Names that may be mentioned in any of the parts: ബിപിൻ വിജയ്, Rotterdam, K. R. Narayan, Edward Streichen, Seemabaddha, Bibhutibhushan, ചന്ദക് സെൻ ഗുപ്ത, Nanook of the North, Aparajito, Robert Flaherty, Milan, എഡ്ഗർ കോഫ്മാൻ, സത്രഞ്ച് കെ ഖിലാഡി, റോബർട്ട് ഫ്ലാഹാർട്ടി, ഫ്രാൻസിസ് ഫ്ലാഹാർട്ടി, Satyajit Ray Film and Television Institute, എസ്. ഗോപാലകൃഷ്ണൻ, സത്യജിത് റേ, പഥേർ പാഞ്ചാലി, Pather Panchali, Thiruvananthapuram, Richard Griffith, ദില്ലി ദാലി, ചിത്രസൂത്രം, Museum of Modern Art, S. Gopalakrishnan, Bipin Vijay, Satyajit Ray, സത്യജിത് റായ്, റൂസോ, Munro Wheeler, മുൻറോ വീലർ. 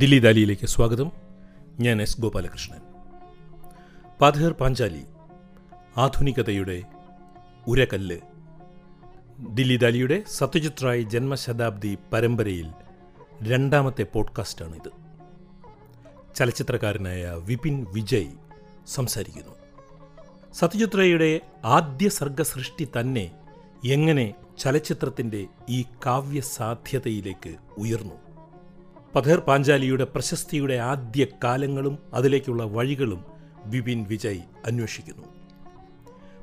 ദില്ലി ദാലിയിലേക്ക് സ്വാഗതം. ഞാൻ എസ്. ഗോപാലകൃഷ്ണൻ. പാഥേർ പാഞ്ചാലി, ആധുനികതയുടെ ഉരകല്ല്. ദില്ലി ദാലിയുടെ സത്യജിത് റായ് ജന്മശതാബ്ദി പരമ്പരയിൽ രണ്ടാമത്തെ പോഡ്കാസ്റ്റാണിത്. ചലച്ചിത്രകാരനായ വിപിൻ വിജയ് സംസാരിക്കുന്നു. സത്യജിത് റായിയുടെ ആദ്യ സർഗസൃഷ്ടി തന്നെ എങ്ങനെ ചലച്ചിത്രത്തിൻ്റെ ഈ കാവ്യസാധ്യതയിലേക്ക് ഉയർന്നു, പഥേർ പാഞ്ചാലിയുടെ പ്രശസ്തിയുടെ ആദ്യ കാലങ്ങളും അതിലേക്കുള്ള വഴികളും ബിപിൻ വിജയ് അന്വേഷിക്കുന്നു.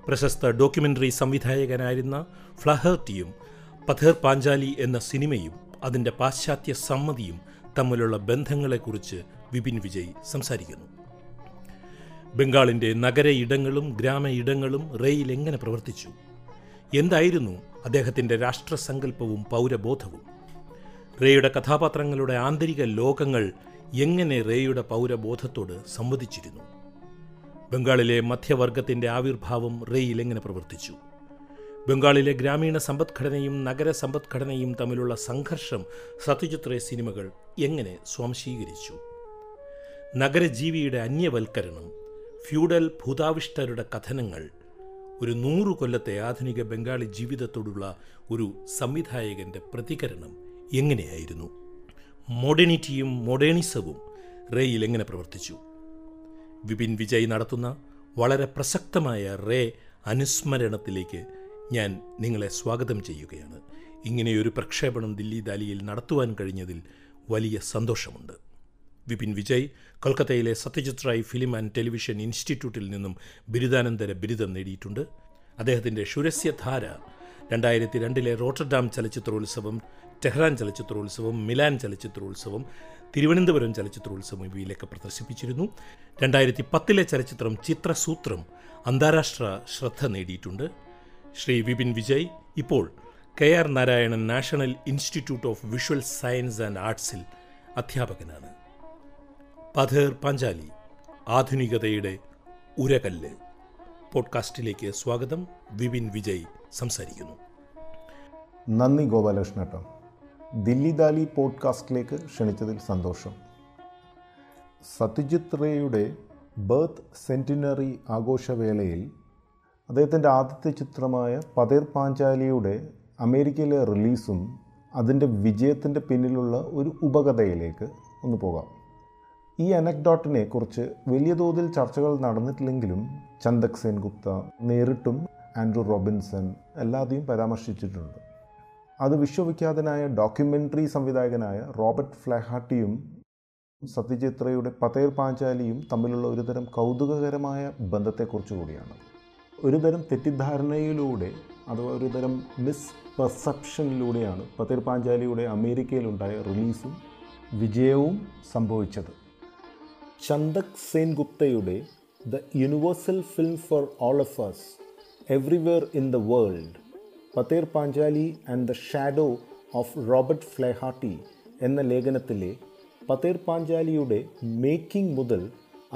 പ്രശസ്ത ഡോക്യുമെൻ്ററി സംവിധായകനായിരുന്ന ഫ്ലാഹർട്ടിയും പഥേർ പാഞ്ചാലി എന്ന സിനിമയും അതിൻ്റെ പാശ്ചാത്യ സമ്മതിയും തമ്മിലുള്ള ബന്ധങ്ങളെക്കുറിച്ച് ബിപിൻ വിജയ് സംസാരിക്കുന്നു. ബംഗാളിൻ്റെ നഗരയിടങ്ങളും ഗ്രാമയിടങ്ങളും റേയിൽ എങ്ങനെ പ്രവർത്തിച്ചു, എന്തായിരുന്നു അദ്ദേഹത്തിൻ്റെ രാഷ്ട്രസങ്കല്പവും പൗരബോധവും, റേയുടെ കഥാപാത്രങ്ങളുടെ ആന്തരിക ലോകങ്ങൾ എങ്ങനെ റേയുടെ പൗരബോധത്തോട് സംവദിച്ചിരുന്നു, ബംഗാളിലെ മധ്യവർഗത്തിൻ്റെ ആവിർഭാവം റേയിൽ എങ്ങനെ പ്രവർത്തിച്ചു, ബംഗാളിലെ ഗ്രാമീണ സമ്പദ്ഘടനയും നഗര സമ്പദ്ഘടനയും തമ്മിലുള്ള സംഘർഷം സത്യജിത് റേ സിനിമകൾ എങ്ങനെ സ്വാംശീകരിച്ചു, നഗരജീവിയുടെ അന്യവൽക്കരണം, ഫ്യൂഡൽ ഭൂതാവിഷ്ടരുടെ കഥനങ്ങൾ, ഒരു 100 കൊല്ലത്തെ ആധുനിക ബംഗാളി ജീവിതത്തോടുള്ള ഒരു സംവിധായകൻ്റെ പ്രതികരണം എങ്ങനെയായിരുന്നു, മോഡേണിറ്റിയും മോഡേണിസവും റേയിൽ എങ്ങനെ പ്രവർത്തിച്ചു. ബിപിൻ വിജയ് നടത്തുന്ന വളരെ പ്രസക്തമായ റേ അനുസ്മരണത്തിലേക്ക് ഞാൻ നിങ്ങളെ സ്വാഗതം ചെയ്യുകയാണ്. ഇങ്ങനെയൊരു പ്രക്ഷേപണം ദില്ലി ദാലിയിൽ നടത്തുവാൻ കഴിഞ്ഞതിൽ വലിയ സന്തോഷമുണ്ട്. ബിപിൻ വിജയ് കൊൽക്കത്തയിലെ സത്യജിത് റായ് film and television ഇൻസ്റ്റിറ്റ്യൂട്ടിൽ നിന്നും ബിരുദാനന്തര ബിരുദം നേടിയിട്ടുണ്ട്. അദ്ദേഹത്തിൻ്റെ ശുരസ്യധാര 2002 റോട്ടർഡാം ചലച്ചിത്രോത്സവം, ടെഹ്റാൻ ചലച്ചിത്രോത്സവം, മിലാൻ ചലച്ചിത്രോത്സവം, തിരുവനന്തപുരം ചലച്ചിത്രോത്സവം ഇവയിലൊക്കെ പ്രദർശിപ്പിച്ചിരുന്നു. 2010 ചലച്ചിത്രം ചിത്രസൂത്രം അന്താരാഷ്ട്ര ശ്രദ്ധ നേടിയിട്ടുണ്ട്. ശ്രീ ബിപിൻ വിജയ് ഇപ്പോൾ K. R. Narayanan national institute of visual science and ആർട്സിൽ അധ്യാപകനാണ്. പഥേർ പാഞ്ചാലി, ആധുനികതയുടെ ഉരകല്ല് പോഡ്കാസ്റ്റിലേക്ക് സ്വാഗതം. ബിപിൻ വിജയ് സംസാരിക്കുന്നു. നന്ദി ഗോപാലകൃഷ്ണ ഏട്ടാ. ദില്ലി ദാലി പോഡ്കാസ്റ്റിലേക്ക് ക്ഷണിച്ചതിൽ സന്തോഷം. സത്യജിത് റേയുടെ ബർത്ത് സെൻറ്റിനറി ആഘോഷവേളയിൽ അദ്ദേഹത്തിൻ്റെ ആദ്യത്തെ ചിത്രമായ പഥേർ പാഞ്ചാലിയുടെ അമേരിക്കയിലെ റിലീസും അതിൻ്റെ വിജയത്തിൻ്റെ പിന്നിലുള്ള ഒരു ഉപകഥയിലേക്ക് ഒന്ന് പോകാം. ഈ അനക്ഡോട്ടിനെ കുറിച്ച് വലിയ തോതിൽ ചർച്ചകൾ നടന്നിട്ടില്ലെങ്കിലും ചന്ദക് സെൻ ഗുപ്ത നേരിട്ടും ആൻഡ്രൂ റോബിൻസൺ എല്ലാവരെയും പരാമർശിച്ചിട്ടുണ്ട്. അത് വിശ്വവിഖ്യാതനായ ഡോക്യുമെൻ്ററി സംവിധായകനായ റോബർട്ട് ഫ്ലാഹാർട്ടിയും സത്യജിത് റേയുടെ പഥേർ പാഞ്ചാലിയും തമ്മിലുള്ള ഒരുതരം കൗതുകകരമായ ബന്ധത്തെക്കുറിച്ച് കൂടിയാണ്. ഒരുതരം തെറ്റിദ്ധാരണയിലൂടെ അഥവാ ഒരുതരം മിസ് പെർസെപ്ഷനിലൂടെയാണ് പഥേർ പാഞ്ചാലിയുടെ അമേരിക്കയിലുണ്ടായ റിലീസും വിജയവും സംഭവിച്ചത്. ചന്ദക് സെൻ ഗുപ്തയുടെ the universal film for all of us Everywhere in the World, പഥേർ പാഞ്ചാലി and the shadow of റോബർട്ട് ഫ്ലാഹാർട്ടി എന്ന ലേഖനത്തിലെ പഥേർ പാഞ്ചാലിയുടെ മേക്കിംഗ് മുതൽ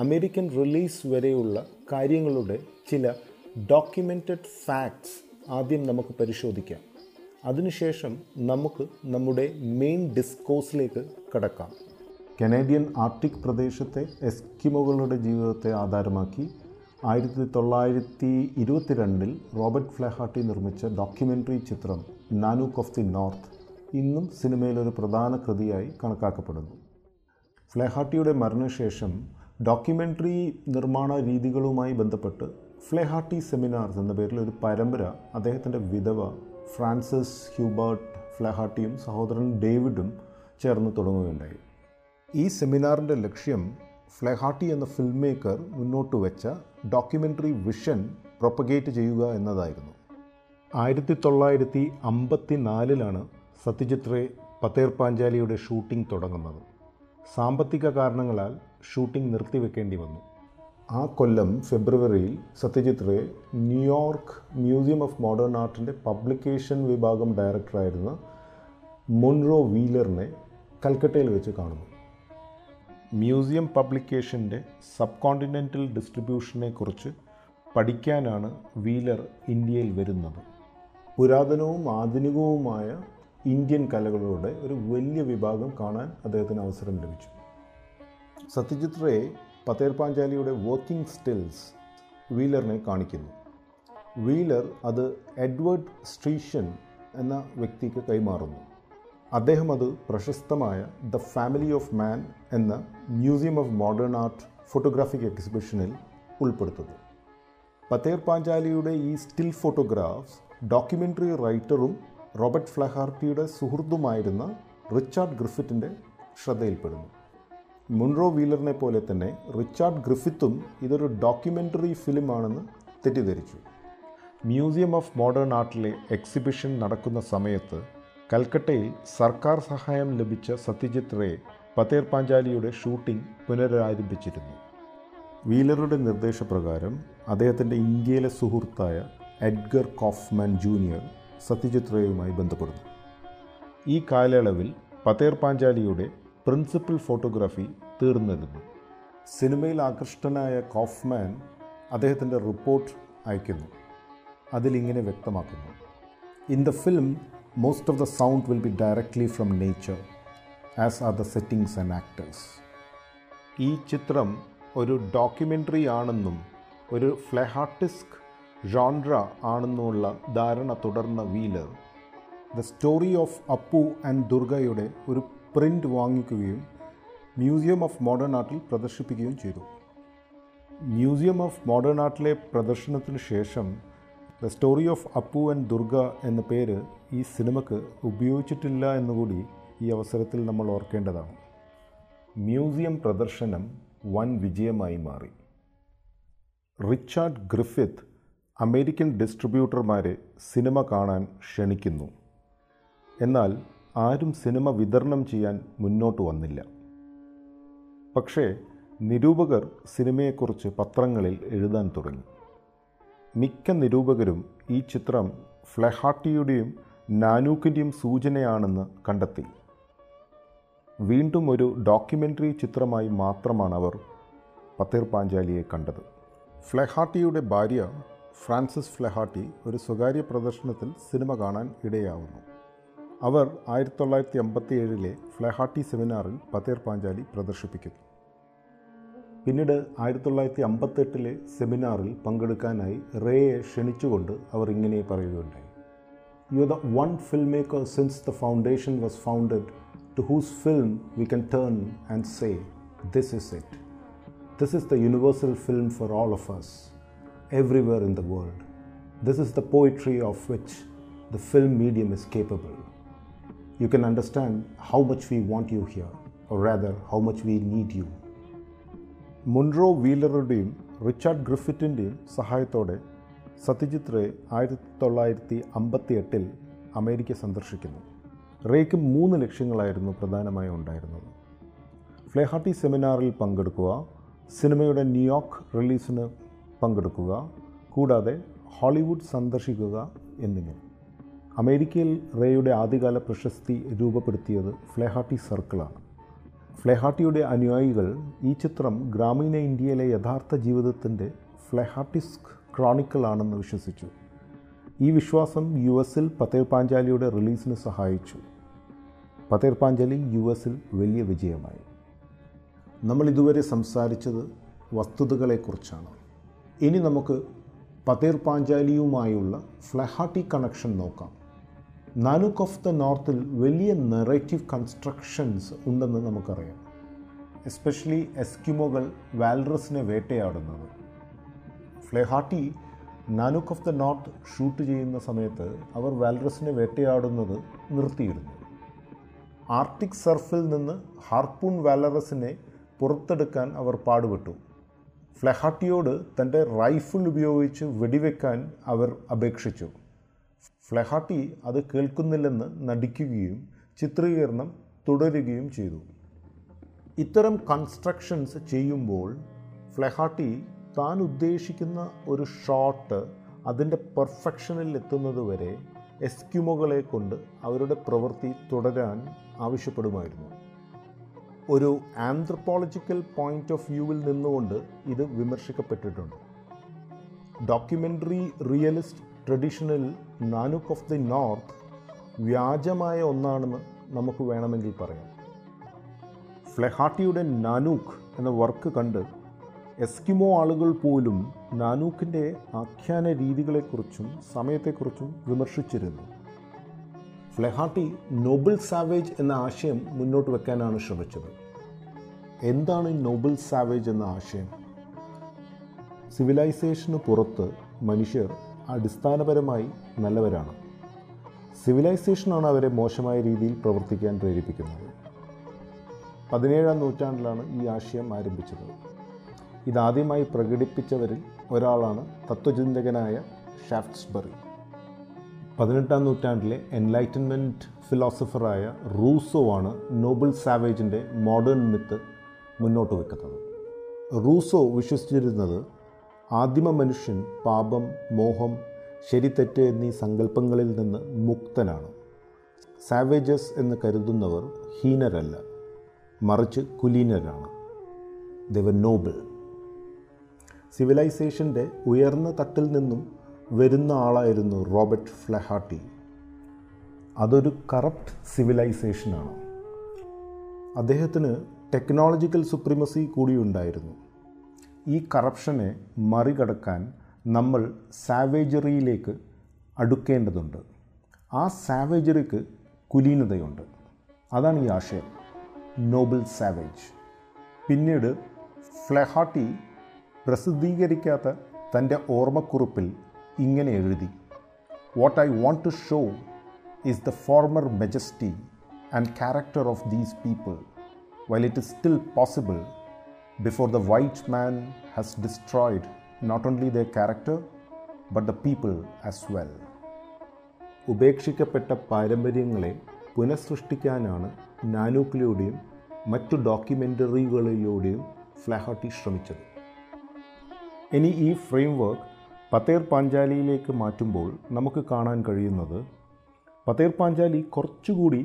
അമേരിക്കൻ റിലീസ് വരെയുള്ള കാര്യങ്ങളുടെ ചില ഡോക്യുമെൻറ്റഡ് ഫാക്ട്സ് ആദ്യം നമുക്ക് പരിശോധിക്കാം. അതിനുശേഷം നമുക്ക് നമ്മുടെ മെയിൻ ഡിസ്കോഴ്സിലേക്ക് കടക്കാം. കനേഡിയൻ ആർട്ടിക് പ്രദേശത്തെ എസ്കിമോകളുടെ ജീവിതത്തെ ആധാരമാക്കി 1922 റോബർട്ട് ഫ്ലാഹാർട്ടി നിർമ്മിച്ച ഡോക്യുമെൻ്ററി ചിത്രം നാനൂക്ക് ഓഫ് ദി നോർത്ത് ഇന്നും സിനിമയിലൊരു പ്രധാന കൃതിയായി കണക്കാക്കപ്പെടുന്നു. ഫ്ലാഹാർട്ടിയുടെ മരണശേഷം ഡോക്യുമെൻ്ററി നിർമ്മാണ രീതികളുമായി ബന്ധപ്പെട്ട് ഫ്ലാഹാർട്ടി സെമിനാർസ് എന്ന പേരിൽ ഒരു പരമ്പര അദ്ദേഹത്തിൻ്റെ വിധവ ഫ്രാൻസിസ് ഹ്യൂബർട്ട് ഫ്ലാഹാർട്ടിയും സഹോദരൻ ഡേവിഡും ചേർന്ന് തുടങ്ങുകയുണ്ടായി. ഈ സെമിനാറിൻ്റെ ലക്ഷ്യം ഫ്ലാഹാർട്ടി എന്ന ഫിലിം മേക്കർ മുന്നോട്ട് വെച്ച ഡോക്യുമെൻ്ററി വിഷൻ പ്രൊപ്പഗേറ്റ് ചെയ്യുക എന്നതായിരുന്നു. 1954 സത്യജിത് റേ പഥേർ പാഞ്ചാലിയുടെ ഷൂട്ടിംഗ് തുടങ്ങുന്നത്. സാമ്പത്തിക കാരണങ്ങളാൽ ഷൂട്ടിംഗ് നിർത്തിവെക്കേണ്ടി വന്നു. ആ കൊല്ലം ഫെബ്രുവരിയിൽ സത്യജിത് റേ New York museum of modern ആർട്ടിൻ്റെ പബ്ലിക്കേഷൻ വിഭാഗം ഡയറക്ടറായിരുന്ന മുൻറോ വീലറിനെ കൽക്കട്ടയിൽ വെച്ച് കാണുന്നു. മ്യൂസിയം പബ്ലിക്കേഷൻ്റെ സബ് കോണ്ടിനെൻ്റൽ ഡിസ്ട്രിബ്യൂഷനെക്കുറിച്ച് പഠിക്കാനാണ് വീലർ ഇന്ത്യയിൽ വരുന്നത്. പുരാതനവും ആധുനികവുമായ ഇന്ത്യൻ കലകളുടെ ഒരു വലിയ വിഭാഗം കാണാൻ അദ്ദേഹത്തിന് അവസരം ലഭിച്ചു. സത്യജിത് റേ പതേർ പാഞ്ചാലിയുടെ വർക്കിംഗ് സ്റ്റിൽസ് വീലറിനെ കാണിക്കുന്നു. വീലർ അത് എഡ്വേർഡ് സ്ട്രീഷൻ എന്ന വ്യക്തിക്ക് കൈമാറുന്നു. അദ്ദേഹം അത് പ്രശസ്തമായ ദ ഫാമിലി ഓഫ് മാൻ എന്ന museum of modern art photographic എക്സിബിഷനിൽ ഉൾപ്പെടുത്തുന്നു. പതേർ പാഞ്ചാലിയുടെ ഈ സ്റ്റിൽ ഫോട്ടോഗ്രാഫ്സ് ഡോക്യുമെൻ്ററി റൈറ്ററും റോബർട്ട് ഫ്ലാഹാർട്ടിയുടെ സുഹൃത്തുമായിരുന്ന റിച്ചാർഡ് ഗ്രിഫിത്തിൻ്റെ ശ്രദ്ധയിൽപ്പെടുന്നു. മുൺറോ വീലറിനെ പോലെ തന്നെ റിച്ചാർഡ് ഗ്രിഫിത്തും ഇതൊരു ഡോക്യുമെൻ്ററി ഫിലിമാണെന്ന് തെറ്റിദ്ധരിച്ചു. മ്യൂസിയം ഓഫ് മോഡേൺ ആർട്ടിലെ എക്സിബിഷൻ നടക്കുന്ന സമയത്ത് കൽക്കട്ടയിൽ സർക്കാർ സഹായം ലഭിച്ച സത്യജിത് റേ പതേർ പാഞ്ചാലിയുടെ ഷൂട്ടിംഗ് പുനരാരംഭിച്ചിരുന്നു. വീലറുടെ നിർദ്ദേശപ്രകാരം അദ്ദേഹത്തിൻ്റെ ഇന്ത്യയിലെ സുഹൃത്തായ എഡ്ഗർ കോഫ്മാൻ ജൂനിയർ സത്യജിത് റേയുമായി ബന്ധപ്പെടുന്നു. ഈ കാലയളവിൽ പതേർ പാഞ്ചാലിയുടെ പ്രിൻസിപ്പൽ ഫോട്ടോഗ്രാഫി തീർന്നിരുന്നു. സിനിമയിൽ ആകൃഷ്ടനായ കോഫ്മാൻ അദ്ദേഹത്തിൻ്റെ റിപ്പോർട്ട് അയക്കുന്നു. അതിലിങ്ങനെ വ്യക്തമാക്കുന്നു: in the film most of the sound will be directly from nature as are the settings and actors. ഈ ചിത്രം ഒരു ഡോക്യുമെൻ്ററി ആണെന്നും ഒരു ഫ്ലെഹാർട്ടിസ്ക് ജോൺറ ആണെന്നുമുള്ള ധാരണ തുടർന്ന Wheeler the story of Apu and ദുർഗയുടെ ഒരു പ്രിൻ്റ് വാങ്ങിക്കുകയും മ്യൂസിയം ഓഫ് മോഡേൺ ആർട്ടിൽ പ്രദർശിപ്പിക്കുകയും ചെയ്തു. മ്യൂസിയം ഓഫ് മോഡേൺ ആർട്ടിലെ പ്രദർശനത്തിന് ശേഷം the story of Apu and Durga എന്ന പേര് ഈ സിനിമയ്ക്ക് ഉപയോഗിച്ചിട്ടില്ല എന്നുകൂടി ഈ അവസരത്തിൽ നമ്മൾ ഓർക്കേണ്ടതാണ്. മ്യൂസിയം പ്രദർശനം വൻ വിജയമായി മാറി. റിച്ചാർഡ് ഗ്രിഫിത്ത് അമേരിക്കൻ ഡിസ്ട്രിബ്യൂട്ടർമാരെ സിനിമ കാണാൻ ക്ഷണിക്കുന്നു. എന്നാൽ ആരും സിനിമ വിതരണം ചെയ്യാൻ മുന്നോട്ട് വന്നില്ല. പക്ഷേ നിരൂപകർ സിനിമയെക്കുറിച്ച് പത്രങ്ങളിൽ എഴുതാൻ തുടങ്ങി. മിക്ക നിരൂപകരും ഈ ചിത്രം ഫ്ലെഹാർട്ടിയുടെയും നാനൂക്കിൻ്റെയും സൂചനയാണെന്ന് കണ്ടെത്തി. വീണ്ടും ഒരു ഡോക്യുമെൻ്ററി ചിത്രമായി മാത്രമാണ് അവർ പതേർ പാഞ്ചാലിയെ കണ്ടത്. ഫ്ലെഹാർട്ടിയുടെ ഭാര്യ ഫ്രാൻസിസ് ഫ്ലെഹാർട്ടി ഒരു സ്വകാര്യ പ്രദർശനത്തിൽ സിനിമ കാണാൻ ഇടയാവുന്നു. അവർ 1957 ഫ്ലെഹാർട്ടി സെമിനാറിൽ പതേർ പാഞ്ചാലി പ്രദർശിപ്പിക്കുന്നു. പിന്നീട് 1958 സെമിനാറിൽ പങ്കെടുക്കാനായി റേയെ ക്ഷണിച്ചുകൊണ്ട് അവർ ഇങ്ങനെ പറയുകയുണ്ടായി: you are the one film maker since the foundation was founded to whose film we can turn and say this is it. This is the universal film for all of us everywhere in the world. This is the poetry of which the film medium is capable. You can understand how much we want you here, or rather how much we need you. മുൺറോ വീലറുടെയും Richard ഗ്രിഫിത്തിൻ്റെയും സഹായത്തോടെ സത്യജിത് റേ 1958 America സന്ദർശിക്കുന്നു. റേക്ക് 3 ലക്ഷ്യങ്ങളായിരുന്നു പ്രധാനമായും ഉണ്ടായിരുന്നത്: Flaherty സെമിനാറിൽ പങ്കെടുക്കുക, സിനിമയുടെ ന്യൂയോർക്ക് റിലീസിന് പങ്കെടുക്കുക, കൂടാതെ ഹോളിവുഡ് സന്ദർശിക്കുക എന്നിങ്ങനെ. അമേരിക്കയിൽ റേയുടെ ആദ്യകാല പ്രശസ്തി രൂപപ്പെടുത്തിയത് ഫ്ലെഹാർട്ടി സർക്കിളാണ്. ഫ്ലെഹാർട്ടിയുടെ അനുയായികൾ ഈ ചിത്രം ഗ്രാമീണ ഇന്ത്യയിലെ യഥാർത്ഥ ജീവിതത്തിൻ്റെ ഫ്ലെഹാർട്ടിസ്ക് ക്രോണിക്കിളാണെന്ന് വിശ്വസിച്ചു. ഈ വിശ്വാസം US-ൽ പതേർ പാഞ്ചാലിയുടെ റിലീസിന് സഹായിച്ചു. പതേർ പാഞ്ചാലി US-ൽ വലിയ വിജയമായി. നമ്മൾ ഇതുവരെ സംസാരിച്ചത് വസ്തുതകളെക്കുറിച്ചാണ്. ഇനി നമുക്ക് പതേർ പാഞ്ചാലിയുമായുള്ള ഫ്ലെഹാർട്ടി കണക്ഷൻ നോക്കാം. നാനൂക്ക് ഓഫ് ദ നോർത്തിൽ വലിയ നെറേറ്റീവ് കൺസ്ട്രക്ഷൻസ് ഉണ്ടെന്ന് നമുക്കറിയാം. എസ്പെഷ്യലി എസ്കിമോകൾ വാൽറസിനെ വേട്ടയാടുന്നത്. Flaherty Nanook of the north shoot ചെയ്യുന്ന സമയത്ത് അവർ വാൽറസിനെ വേട്ടയാടുന്നത് നിർത്തിയിരുന്നു. ആർട്ടിക് സർഫിൽ നിന്ന് ഹാർപൂൺ വാൽറസിനെ പുറത്തെടുക്കാൻ അവർ പാടുപെട്ടു. ഫ്ലെഹാർട്ടിയോട് തൻ്റെ റൈഫിൾ ഉപയോഗിച്ച് വെടിവെക്കാൻ അവർ അപേക്ഷിച്ചു. ഫ്ലെഹാർട്ടി അത് കേൾക്കുന്നില്ലെന്ന് നടിക്കുകയും ചിത്രീകരണം തുടരുകയും ചെയ്തു. ഇത്തരം കൺസ്ട്രക്ഷൻസ് ചെയ്യുമ്പോൾ ഫ്ലെഹാർട്ടി താൻ ഉദ്ദേശിക്കുന്ന ഒരു ഷോട്ട് അതിൻ്റെ പെർഫെക്ഷനിൽ എത്തുന്നത് വരെ എസ്ക്യുമോകളെ കൊണ്ട് അവരുടെ പ്രവൃത്തി തുടരാൻ ആവശ്യപ്പെടുമായിരുന്നു. ഒരു ആന്ത്രപ്പോളജിക്കൽ പോയിൻ്റ് ഓഫ് വ്യൂവിൽ നിന്നുകൊണ്ട് ഇത് വിമർശിക്കപ്പെട്ടിട്ടുണ്ട്. ഡോക്യുമെൻ്ററി റിയലിസ്റ്റ് ട്രഡീഷനിൽ നാനൂക്ക് ഓഫ് ദി നോർത്ത് വ്യാജമായ ഒന്നാണെന്ന് നമുക്ക് വേണമെങ്കിൽ പറയാം. ഫ്ലെഹാർട്ടിയുടെ നാനൂക്ക് എന്ന വർക്ക് കണ്ട് എസ്കിമോ ആളുകൾ പോലും നാനൂക്കിൻ്റെ ആഖ്യാന രീതികളെക്കുറിച്ചും സമയത്തെക്കുറിച്ചും വിമർശിച്ചിരുന്നു. ഫ്ലെഹാർട്ടി നോബിൾ സാവേജ് എന്ന ആശയം മുന്നോട്ട് വെക്കാനാണ് ശ്രമിച്ചത്. എന്താണ് നോബിൾ സാവേജ് എന്ന ആശയം? സിവിലൈസേഷന് പുറത്ത് മനുഷ്യർ അടിസ്ഥാനപരമായി നല്ലവരാണ്. സിവിലൈസേഷനാണ് അവരെ മോശമായ രീതിയിൽ പ്രവർത്തിക്കാൻ പ്രേരിപ്പിക്കുന്നത്. 17-ാം നൂറ്റാണ്ടിലാണ് ഈ ആശയം ആരംഭിച്ചത്. ഇതാദ്യമായി പ്രകടിപ്പിച്ചവരിൽ ഒരാളാണ് തത്വചിന്തകനായ ഷാഫ്റ്റ്സ്ബറി. 18-ാം നൂറ്റാണ്ടിലെ എൻലൈറ്റൻമെൻറ്റ് ഫിലോസഫറായ റൂസോ ആണ് നോബിൾ സാവേജിൻ്റെ മോഡേൺ മിത്ത് മുന്നോട്ട് വയ്ക്കുന്നത്. റൂസോ വിശ്വസിച്ചിരുന്നത് ആദിമ മനുഷ്യൻ പാപം, മോഹം, ശരിതെറ്റ് എന്നീ സങ്കല്പങ്ങളിൽ നിന്ന് മുക്തനാണ്. സാവേജസ് എന്ന് കരുതുന്നവർ ഹീനരല്ല, മറിച്ച് കുലീനരാണ്. ദൈവ നോബിൾ. സിവിലൈസേഷൻ്റെ ഉയർന്ന തട്ടിൽ നിന്നും വരുന്ന ആളായിരുന്നു റോബർട്ട് ഫ്ലെഹാർട്ടി. അതൊരു കറപ്റ്റ് സിവിലൈസേഷനാണ്. അദ്ദേഹത്തിന് ടെക്നോളജിക്കൽ സുപ്രീമസി കൂടിയുണ്ടായിരുന്നു. ഈ കറപ്ഷനെ മറികടക്കാൻ നമ്മൾ സാവേജറിയിലേക്ക് അടുക്കേണ്ടതുണ്ട്. ആ സാവേജറിക്ക് കുലീനതയുണ്ട്. അതാണ് ഈ ആശയം, നോബിൾ സാവേജ്. പിന്നീട് ഫ്ലെഹാർട്ടി പ്രസിദ്ധീകരിക്കാത്ത തൻ്റെ ഓർമ്മക്കുറിപ്പിൽ ഇങ്ങനെ എഴുതി: "What I want to show is the former majesty and character of these people, while it is still possible, before the white man has destroyed not only their character, but the people as well." ഉപേക്ഷിക്കപ്പെട്ട പാരമ്പര്യങ്ങളെ പുനഃസൃഷ്ടിക്കാനാണ് നാനൂക്കിലൂടെയും മറ്റു ഡോക്യുമെൻ്ററികളിലൂടെയും Flaherty ശ്രമിച്ചത്. ഇനി ഈ framework Pather പാഞ്ചാലിയിലേക്ക് മാറ്റുമ്പോൾ നമുക്ക് കാണാൻ കഴിയുന്നത് പതേർ പാഞ്ചാലി കുറച്ചുകൂടി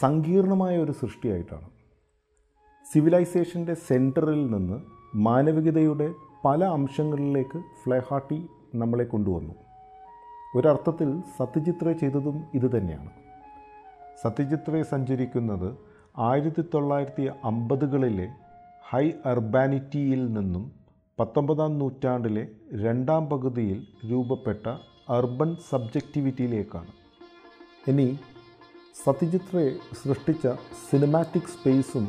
സങ്കീർണമായ ഒരു സൃഷ്ടിയായിട്ടാണ്. സിവിലൈസേഷൻ്റെ സെൻറ്ററിൽ നിന്ന് മാനവികതയുടെ പല അംശങ്ങളിലേക്ക് ഫ്ലെഹാർട്ടി നമ്മളെ കൊണ്ടുവന്നു. ഒരർത്ഥത്തിൽ സത്യജിത് റേ ചെയ്തതും ഇത് തന്നെയാണ്. സത്യജിത് റേ സഞ്ചരിക്കുന്നത് 1950-കളിലെ ഹൈ അർബാനിറ്റിയിൽ നിന്നും 19-ാം നൂറ്റാണ്ടിലെ 2-ാം പകുതിയിൽ രൂപപ്പെട്ട അർബൻ സബ്ജക്റ്റിവിറ്റിയിലേക്കാണ്. ഇനി സത്യജിത് റേ സൃഷ്ടിച്ച സിനിമാറ്റിക് സ്പേസും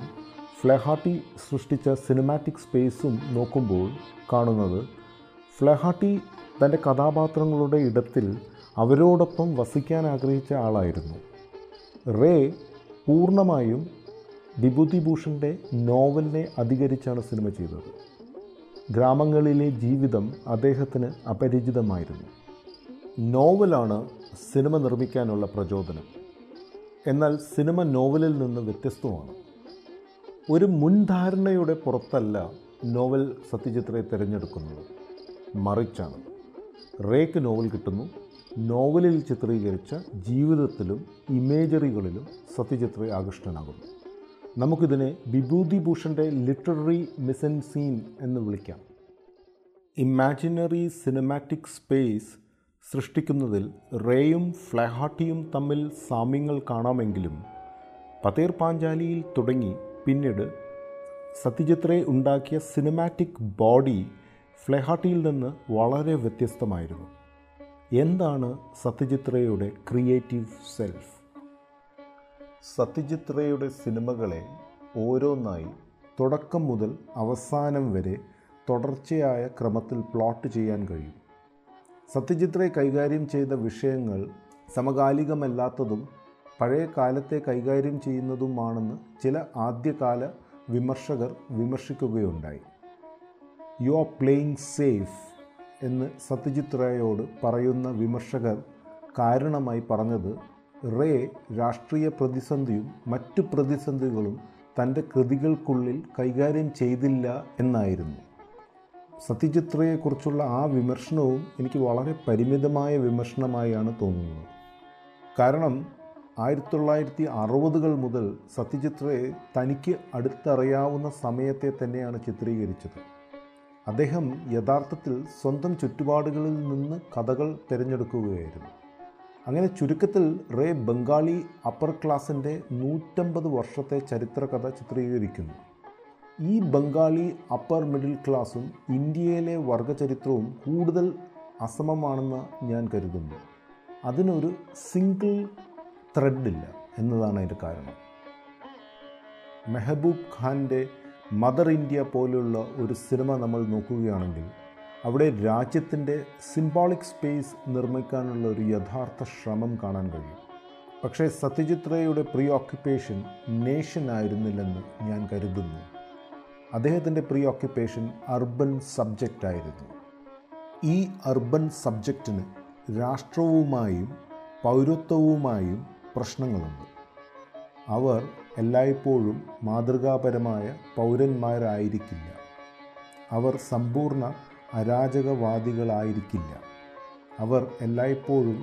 ഫ്ലെഹാർട്ടി സൃഷ്ടിച്ച സിനിമാറ്റിക് സ്പേസും നോക്കുമ്പോൾ കാണുന്നത്, ഫ്ലെഹാർട്ടി തൻ്റെ കഥാപാത്രങ്ങളുടെ ഇടത്തിൽ അവരോടൊപ്പം വസിക്കാൻ ആഗ്രഹിച്ച ആളായിരുന്നു. റേ പൂർണ്ണമായും വിഭൂതിഭൂഷൻ്റെ നോവലിനെ അധികരിച്ചാണ് സിനിമ ചെയ്തത്. ഗ്രാമങ്ങളിലെ ജീവിതം അദ്ദേഹത്തിന് അപരിചിതമായിരുന്നു. നോവലാണ് സിനിമ നിർമ്മിക്കാനുള്ള പ്രചോദനം. എന്നാൽ സിനിമ നോവലിൽ നിന്ന് വ്യത്യസ്തമാണ്. ഒരു മുൻധാരണയുടെ പുറത്തല്ല നോവൽ സത്യജിത് റേ തിരഞ്ഞെടുക്കുന്നത്, മറിച്ചാണ്. റേക്ക് നോവൽ കിട്ടുന്നു. നോവലിൽ ചിത്രീകരിച്ച ജീവിതത്തിലും ഇമേജറികളിലും സത്യജിത് റേ ആകൃഷ്ടനാകുന്നു. നമുക്കിതിനെ വിഭൂതിഭൂഷൻ്റെ ലിറ്റററി മിസൻ സീൻ എന്ന് വിളിക്കാം. ഇമാജിനറി സിനിമാറ്റിക് സ്പേസ് സൃഷ്ടിക്കുന്നതിൽ റേയും ഫ്ലെഹാർട്ടിയും തമ്മിൽ സാമ്യങ്ങൾ കാണാമെങ്കിലും പതേർ പാഞ്ചാലിയിൽ തുടങ്ങി പിന്നീട് സത്യജിത് റേ ഉണ്ടാക്കിയ സിനിമാറ്റിക് ബോഡി ഫ്ലെഹാർട്ടിയിൽ നിന്ന് വളരെ വ്യത്യസ്തമായിരുന്നു. എന്താണ് സത്യജിത് റേയുടെ ക്രിയേറ്റീവ് സെൽഫ്? സത്യജിത് റേയുടെ സിനിമകളെ ഓരോന്നായി തുടക്കം മുതൽ അവസാനം വരെ തുടർച്ചയായ ക്രമത്തിൽ പ്ലോട്ട് ചെയ്യാൻ കഴിയും. സത്യജിത് റേ കൈകാര്യം ചെയ്ത വിഷയങ്ങൾ സമകാലികമല്ലാത്തതും പഴയ കാലത്തെ കൈകാര്യം ചെയ്യുന്നതുമാണെന്ന് ചില ആദ്യകാല വിമർശകർ വിമർശിക്കുകയുണ്ടായി. "യു ആർ പ്ലേയിങ് സേഫ്" എന്ന് സത്യജിത് റേയോട് പറയുന്ന വിമർശകർ കാരണമായി പറഞ്ഞത് റേ രാഷ്ട്രീയ പ്രതിസന്ധിയും മറ്റു പ്രതിസന്ധികളും തൻ്റെ കൃതികൾക്കുള്ളിൽ കൈകാര്യം ചെയ്തില്ല എന്നായിരുന്നു. സത്യജിത് റേയെക്കുറിച്ചുള്ള ആ വിമർശനവും എനിക്ക് വളരെ പരിമിതമായ വിമർശനമായാണ് തോന്നുന്നത്. കാരണം 1960-കൾ മുതൽ സത്യജിത് റേ തനിക്ക് അടുത്തറിയാവുന്ന സമയത്തെ തന്നെയാണ് ചിത്രീകരിച്ചത്. അദ്ദേഹം യഥാർത്ഥത്തിൽ സ്വന്തം ചുറ്റുപാടുകളിൽ നിന്ന് കഥകൾ തിരഞ്ഞെടുക്കുകയായിരുന്നു. അങ്ങനെ ചുരുക്കത്തിൽ റേ ബംഗാളി അപ്പർ ക്ലാസിൻ്റെ 150 വർഷത്തെ ചരിത്രകഥ ചിത്രീകരിക്കുന്നു. ഈ ബംഗാളി അപ്പർ മിഡിൽ ക്ലാസും ഇന്ത്യയിലെ വർഗചരിത്രവും കൂടുതൽ അസമമാണെന്ന് ഞാൻ കരുതുന്നു. അതിനൊരു സിംഗിൾ ത്രെഡില്ല എന്നതാണ് അതിൻ്റെ കാരണം. മെഹബൂബ് ഖാൻ്റെ മദർ ഇന്ത്യ പോലെയുള്ള ഒരു സിനിമ നമ്മൾ നോക്കുകയാണെങ്കിൽ അവിടെ രാജ്യത്തിൻ്റെ സിംബോളിക് സ്പേസ് നിർമ്മിക്കാനുള്ള ഒരു യഥാർത്ഥ ശ്രമം കാണാൻ കഴിയും. പക്ഷേ സത്യജിത് റേയുടെ പ്രീ ഓക്യുപ്പേഷൻ നേഷൻ ആയിരുന്നില്ലെന്ന് ഞാൻ കരുതുന്നു. അദ്ദേഹത്തിൻ്റെ പ്രീ ഓക്യുപ്പേഷൻ അർബൻ സബ്ജക്റ്റ് ആയിരുന്നു. ഈ അർബൻ സബ്ജക്റ്റിന് രാഷ്ട്രവുമായും പൗരത്വവുമായും പ്രശ്നങ്ങളുണ്ട്. അവർ എല്ലായ്പ്പോഴും മാതൃകാപരമായ പൗരന്മാരായിരിക്കില്ല, അവർ സമ്പൂർണ്ണ അരാജകവാദികളായിരിക്കില്ല, അവർ എല്ലായ്പ്പോഴും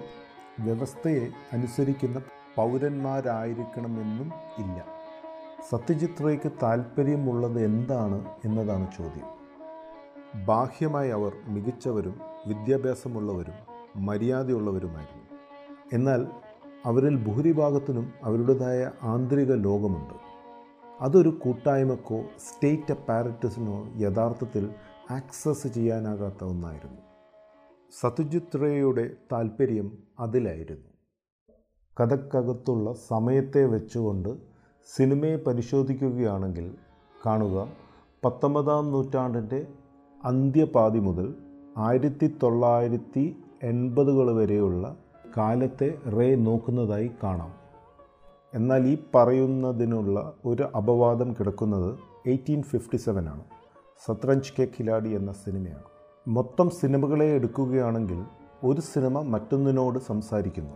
വ്യവസ്ഥയെ അനുസരിക്കുന്ന പൗരന്മാരായിരിക്കണമെന്നും ഇല്ല. സത്യജിത് റേക്ക് താൽപ്പര്യമുള്ളത് എന്താണ് എന്നതാണ് ചോദ്യം. ബാഹ്യമായി അവർ മികച്ചവരും വിദ്യാഭ്യാസമുള്ളവരും മര്യാദയുള്ളവരുമായിരുന്നു. എന്നാൽ അവരിൽ ഭൂരിഭാഗത്തിനും അവരുടേതായ ആന്തരിക ലോകമുണ്ട്. അതൊരു കൂട്ടായ്മക്കോ സ്റ്റേറ്റ് അപ്പാരറ്റസിനോ യഥാർത്ഥത്തിൽ ആക്സസ് ചെയ്യാനാകാത്ത ഒന്നായിരുന്നു. സത്യജിത് റേയുടെ താൽപ്പര്യം അതിലായിരുന്നു. കഥക്കകത്തുള്ള സമയത്തെ വെച്ചുകൊണ്ട് സിനിമയെ പരിശോധിക്കുകയാണെങ്കിൽ കാണുക 19-ാം നൂറ്റാണ്ടിൻ്റെ അന്ത്യപാതി മുതൽ 1980 വരെയുള്ള കാലത്തെ റേ നോക്കുന്നതായി കാണാം. എന്നാൽ ഈ പറയുന്നതിനുള്ള ഒരു അപവാദം കിടക്കുന്നത് 1857 ആണ്, സത്രഞ്ച് കെ ഖിലാഡി എന്ന സിനിമയാണ്. മൊത്തം സിനിമകളെ എടുക്കുകയാണെങ്കിൽ ഒരു സിനിമ മറ്റൊന്നിനോട് സംസാരിക്കുന്നു,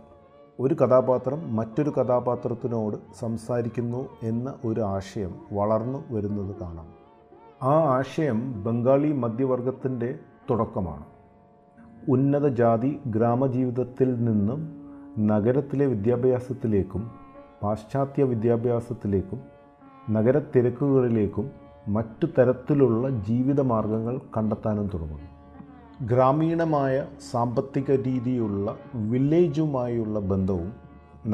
ഒരു കഥാപാത്രം മറ്റൊരു കഥാപാത്രത്തിനോട് സംസാരിക്കുന്നു എന്ന ഒരു ആശയം വളർന്നു വരുന്നത് കാണാം. ആ ആശയം ബംഗാളി മധ്യവർഗത്തിൻ്റെ തുടക്കമാണ്. ഉന്നത ജാതി ഗ്രാമജീവിതത്തിൽ നിന്നും നഗരത്തിലെ വിദ്യാഭ്യാസത്തിലേക്കും പാശ്ചാത്യ വിദ്യാഭ്യാസത്തിലേക്കും നഗരത്തിരക്കുകളിലേക്കും മറ്റു തരത്തിലുള്ള ജീവിത മാർഗങ്ങൾ കണ്ടെത്താനും തുടങ്ങുന്നു. ഗ്രാമീണമായ സാമ്പത്തിക രീതിയുള്ള വില്ലേജുമായുള്ള ബന്ധവും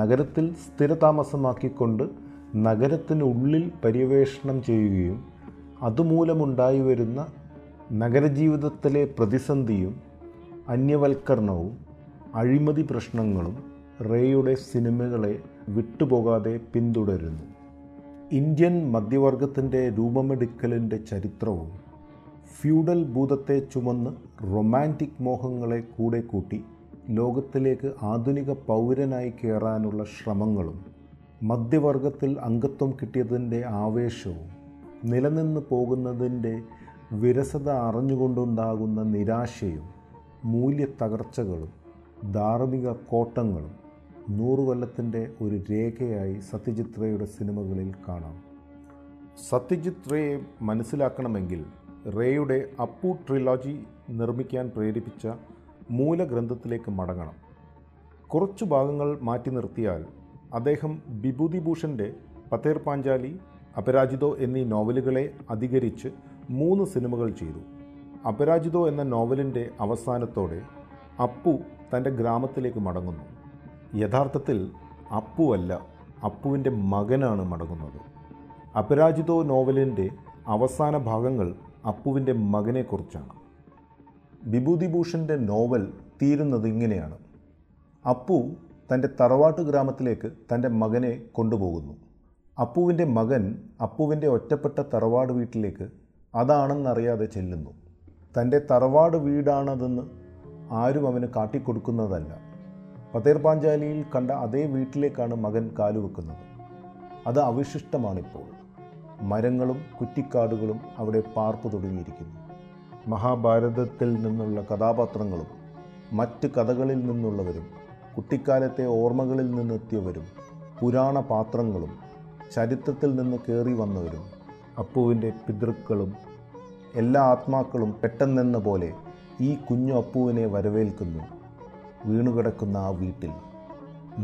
നഗരത്തിൽ സ്ഥിരതാമസമാക്കിക്കൊണ്ട് നഗരത്തിനുള്ളിൽ പര്യവേഷണം ചെയ്യുകയും അതുമൂലമുണ്ടായി വരുന്ന നഗരജീവിതത്തിലെ പ്രതിസന്ധിയും അന്യവൽക്കരണവും അഴിമതി പ്രശ്നങ്ങളും റേയുടെ സിനിമകളെ വിട്ടുപോകാതെ പിന്തുടരുന്നു. ഇന്ത്യൻ മധ്യവർഗത്തിൻ്റെ രൂപമെടുക്കലിൻ്റെ ചരിത്രവും ഫ്യൂഡൽ ഭൂതത്തെ ചുമന്ന് റൊമാൻറ്റിക് മോഹങ്ങളെ കൂടെ കൂട്ടി ലോകത്തിലേക്ക് ആധുനിക പൗരനായി കയറാനുള്ള ശ്രമങ്ങളും മധ്യവർഗത്തിൽ അംഗത്വം കിട്ടിയതിൻ്റെ ആവേശവും നിലനിന്ന് പോകുന്നതിൻ്റെ വിരസത അറിഞ്ഞുകൊണ്ടുണ്ടാകുന്ന നിരാശയും മൂല്യത്തകർച്ചകളും ധാർമ്മിക കോട്ടങ്ങളും 100 കൊല്ലത്തിൻ്റെ ഒരു രേഖയായി സത്യജിത് റേയുടെ സിനിമകളിൽ കാണാം. സത്യജിത് റേയെ മനസ്സിലാക്കണമെങ്കിൽ റേയുടെ അപ്പു ട്രിലോജി നിർമ്മിക്കാൻ പ്രേരിപ്പിച്ച മൂലഗ്രന്ഥത്തിലേക്ക് മടങ്ങണം. കുറച്ചു ഭാഗങ്ങൾ മാറ്റി നിർത്തിയാൽ അദ്ദേഹം വിഭൂതിഭൂഷൻ്റെ പതേർ പാഞ്ചാലി, അപരാജിതോ എന്നീ നോവലുകളെ അധികരിച്ച് 3 സിനിമകൾ ചെയ്തു. അപരാജിതോ എന്ന നോവലിൻ്റെ അവസാനത്തോടെ അപ്പു തൻ്റെ ഗ്രാമത്തിലേക്ക് മടങ്ങുന്നു. യഥാർത്ഥത്തിൽ അപ്പുവല്ല, അപ്പുവിൻ്റെ മകനാണ് മടങ്ങുന്നത്. അപരാജിതോ നോവലിൻ്റെ അവസാന ഭാഗങ്ങൾ അപ്പുവിൻ്റെ മകനെക്കുറിച്ചാണ്. വിഭൂതിഭൂഷൻ്റെ നോവൽ തീരുന്നത് ഇങ്ങനെയാണ്: അപ്പു തൻ്റെ തറവാട്ട് ഗ്രാമത്തിലേക്ക് തൻ്റെ മകനെ കൊണ്ടുപോകുന്നു. അപ്പുവിൻ്റെ മകൻ അപ്പുവിൻ്റെ ഒറ്റപ്പെട്ട തറവാട് വീട്ടിലേക്ക് അതാണെന്നറിയാതെ ചെല്ലുന്നു. തൻ്റെ തറവാട് വീടാണതെന്ന് ആരും അവന് കാട്ടിക്കൊടുക്കുന്നതല്ല. പതേർ പാഞ്ചാലിയിൽ കണ്ട അതേ വീട്ടിലേക്കാണ് മകൻ കാലുവെക്കുന്നത്. അത് അവശിഷ്ടമാണിപ്പോൾ. മരങ്ങളും കുറ്റിക്കാടുകളും അവിടെ പാർപ്പ് തുടങ്ങിയിരിക്കുന്നു. മഹാഭാരതത്തിൽ നിന്നുള്ള കഥാപാത്രങ്ങളും മറ്റ് കഥകളിൽ നിന്നുള്ളവരും കുട്ടിക്കാലത്തെ ഓർമ്മകളിൽ നിന്നെത്തിയവരും പുരാണ പാത്രങ്ങളും ചരിത്രത്തിൽ നിന്ന് കയറി വന്നവരും അപ്പുവിൻ്റെ പിതൃക്കളും എല്ലാ ആത്മാക്കളും പെട്ടെന്നെന്ന പോലെ ഈ കുഞ്ഞു അപ്പുവിനെ വരവേൽക്കുന്നു വീണുകിടക്കുന്ന ആ വീട്ടിൽ.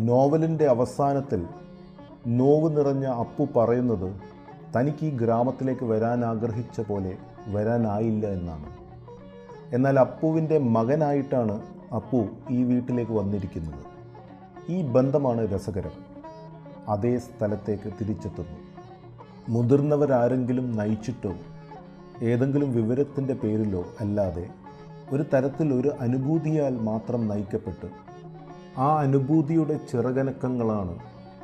നോവലിൻ്റെ അവസാനത്തിൽ നോവ് നിറഞ്ഞ അപ്പു പറയുന്നത് തനിക്ക് ഈ ഗ്രാമത്തിലേക്ക് വരാൻ ആഗ്രഹിച്ച പോലെ വരാനായില്ല എന്നാണ്. എന്നാൽ അപ്പുവിൻ്റെ മകനായിട്ടാണ് അപ്പു ഈ വീട്ടിലേക്ക് വന്നിരിക്കുന്നത്. ഈ ബന്ധമാണ് രസകരം. അതേ സ്ഥലത്തേക്ക് തിരിച്ചെത്തുന്നു. മുതിർന്നവരാരെങ്കിലും നയിച്ചിട്ടോ ഏതെങ്കിലും വിവരത്തിൻ്റെ പേരിലോ അല്ലാതെ ഒരു തരത്തിലൊരു അനുഭൂതിയാൽ മാത്രം നയിക്കപ്പെട്ട് ആ അനുഭൂതിയുടെ ചിറകനക്കങ്ങളാണ്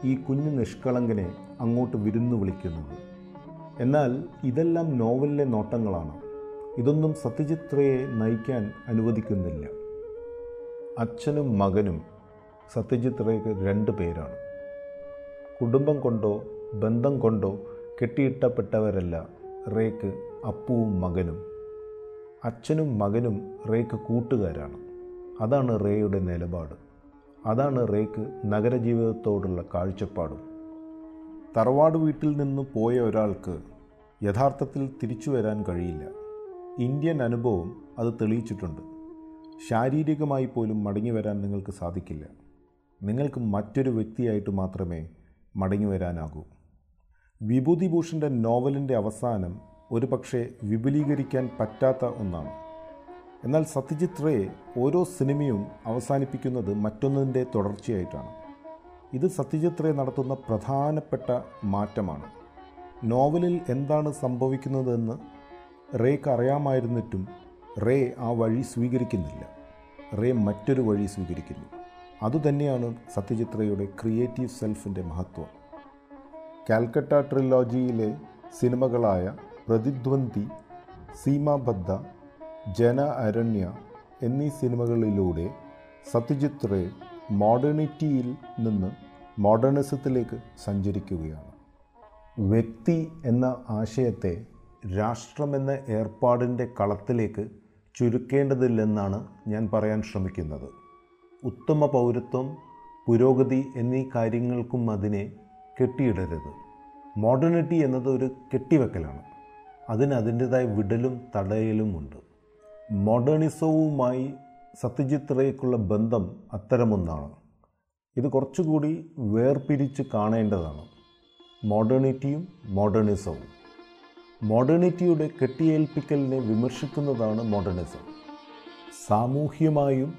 ഈ കുഞ്ഞു നിഷ്കളങ്കനെ അങ്ങോട്ട് വിരുന്നു വിളിക്കുന്നത്. എന്നാൽ ഇതെല്ലാം നോവലിലെ നോട്ടങ്ങളാണ്. ഇതൊന്നും സത്യജിത് റേയെ നയിക്കാൻ അനുവദിക്കുന്നില്ല. അച്ഛനും മകനും സത്യജിത് റേക്ക് 2 പേരാണ്. കുടുംബം കൊണ്ടോ ബന്ധം കൊണ്ടോ കെട്ടിയിട്ടപ്പെട്ടവരല്ല റേക്ക് അപ്പുവും മകനും. അച്ഛനും മകനും റേക്ക് കൂട്ടുകാരാണ്. അതാണ് റേയുടെ നിലപാട്. അതാണ് റേക്ക് നഗരജീവിതത്തോടുള്ള കാഴ്ചപ്പാടും. തറവാട് വീട്ടിൽ നിന്ന് പോയ ഒരാൾക്ക് യഥാർത്ഥത്തിൽ തിരിച്ചു വരാൻ കഴിയില്ല. ഇന്ത്യൻ അനുഭവം അത് തെളിയിച്ചിട്ടുണ്ട്. ശാരീരികമായി പോലും മടങ്ങി വരാൻ നിങ്ങൾക്ക് സാധിക്കില്ല. നിങ്ങൾക്ക് മറ്റൊരു വ്യക്തിയായിട്ട് മാത്രമേ മടങ്ങി വരാനാകൂ. വിഭൂതിഭൂഷൻ്റെ നോവലിൻ്റെ അവസാനം ഒരു പക്ഷേ വിപുലീകരിക്കാൻ പറ്റാത്ത ഒന്നാണ്. എന്നാൽ സത്യജിത് റേ ഓരോ സിനിമയും അവസാനിപ്പിക്കുന്നത് മറ്റൊന്നിൻ്റെ തുടർച്ചയായിട്ടാണ്. ഇത് സത്യജിത് റേ നടത്തുന്ന പ്രധാനപ്പെട്ട മാറ്റമാണ്. നോവലിൽ എന്താണ് സംഭവിക്കുന്നതെന്ന് റേക്ക് അറിയാമായിരുന്നിട്ടും റേ ആ വഴി സ്വീകരിക്കുന്നില്ല. റേ മറ്റൊരു വഴി സ്വീകരിക്കുന്നു. അതുതന്നെയാണ് സത്യജിത് റേയുടെ ക്രിയേറ്റീവ് സെൽഫിൻ്റെ മഹത്വം. കാൽക്കട്ട ട്രിലോജിയിലെ സിനിമകളായ പ്രതിദ്വന്ദി, സീമാബദ്ധ, ജന അരണ്യ എന്നീ സിനിമകളിലൂടെ സത്യജിത് റേ മോഡേണിറ്റിയിൽ നിന്ന് മോഡേണിസത്തിലേക്ക് സഞ്ചരിക്കുകയാണ്. വ്യക്തി എന്ന ആശയത്തെ രാഷ്ട്രമെന്ന ഏർപ്പാടിൻ്റെ കളത്തിലേക്ക് ചുരുക്കേണ്ടതില്ലെന്നാണ് ഞാൻ പറയാൻ ശ്രമിക്കുന്നത്. ഉത്തമ പൗരത്വം, പുരോഗതി എന്നീ കാര്യങ്ങൾക്കും അതിനെ കെട്ടിയിടരുത്. മോഡേണിറ്റി എന്നത് ഒരു കെട്ടിവെക്കലാണ്. അതിന് അതിൻ്റേതായ വിടലും തടയലുമുണ്ട്. മോഡേണിസവുമായി സത്യജിത് റേക്കുള്ള ബന്ധം അത്തരമൊന്നാണ്. ഇത് കുറച്ചുകൂടി വേർപിരിച്ച് കാണേണ്ടതാണ്, മോഡേണിറ്റിയും മോഡേണിസവും. മോഡേണിറ്റിയുടെ കെട്ടിയേൽപ്പിക്കലിനെ വിമർശിക്കുന്നതാണ് മോഡേണിസം. സാമൂഹ്യമായും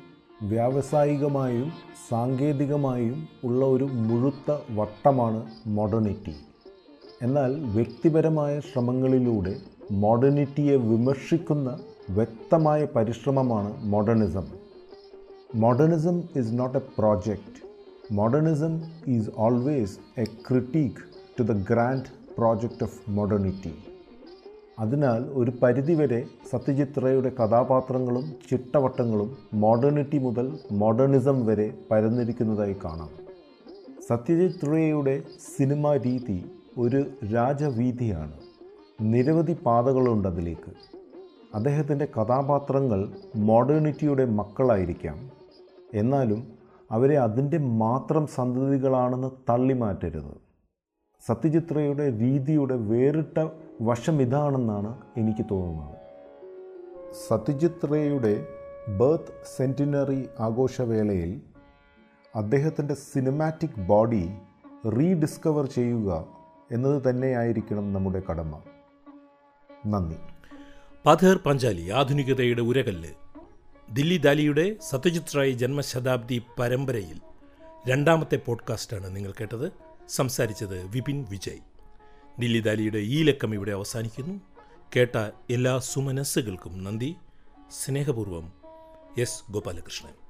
വ്യാവസായികമായും സാങ്കേതികമായും ഉള്ള ഒരു മുഴുത്ത വട്ടമാണ് മോഡേണിറ്റി. എന്നാൽ വ്യക്തിപരമായ ശ്രമങ്ങളിലൂടെ മോഡേണിറ്റിയെ വിമർശിക്കുന്ന വ്യക്തമായ പരിശ്രമമാണ് modernism. Modernism is not a project. Modernism is always a critique to the grand project of modernity. അതിനാൽ ഒരു പരിധിവരെ സത്യജിത് റേയുടെ കഥാപാത്രങ്ങളും ചിട്ടവട്ടങ്ങളും മോഡേണിറ്റി മുതൽ മോഡേണിസം വരെ പരന്നിരിക്കുന്നതായി കാണാം. സത്യജിത് റേയുടെ സിനിമാ രീതി ഒരു രാജവീതിയാണ്. നിരവധി പാതകളുണ്ട് അതിലേക്ക്. അദ്ദേഹത്തിൻ്റെ കഥാപാത്രങ്ങൾ മോഡേണിറ്റിയുടെ മക്കളായിരിക്കാം, എന്നാലും അവരെ അതിൻ്റെ മാത്രം സന്തതികളാണെന്ന് തള്ളി മാറ്റരുത്. സത്യജിത് റേയുടെ രീതിയുടെ വേറിട്ട വശം ഇതാണെന്നാണ് എനിക്ക് തോന്നുന്നത്. സത്യജിത് റേയുടെ ബർത്ത് സെൻറ്റിനറി ആഘോഷവേളയിൽ അദ്ദേഹത്തിൻ്റെ സിനിമാറ്റിക് ബോഡി റീഡിസ്കവർ ചെയ്യുക എന്നത് തന്നെയായിരിക്കണം നമ്മുടെ കടമ. നന്ദി. പഥേർ പഞ്ചാലി, ആധുനികതയുടെ ഉരകല്ല്. ദില്ലി ദാലിയുടെ സത്യജിത് റായ് ജന്മശതാബ്ദി പരമ്പരയിൽ 2ാമത്തെ പോഡ്കാസ്റ്റാണ് നിങ്ങൾ കേട്ടത്. സംസാരിച്ചത് വിപിൻ വിജയ്. ദില്ലി ദാലിയുടെ ഈ ലക്കം ഇവിടെ അവസാനിക്കുന്നു. കേട്ട എല്ലാ സുമനസ്സുകൾക്കും നന്ദി. സ്നേഹപൂർവം, എസ്. ഗോപാലകൃഷ്ണൻ.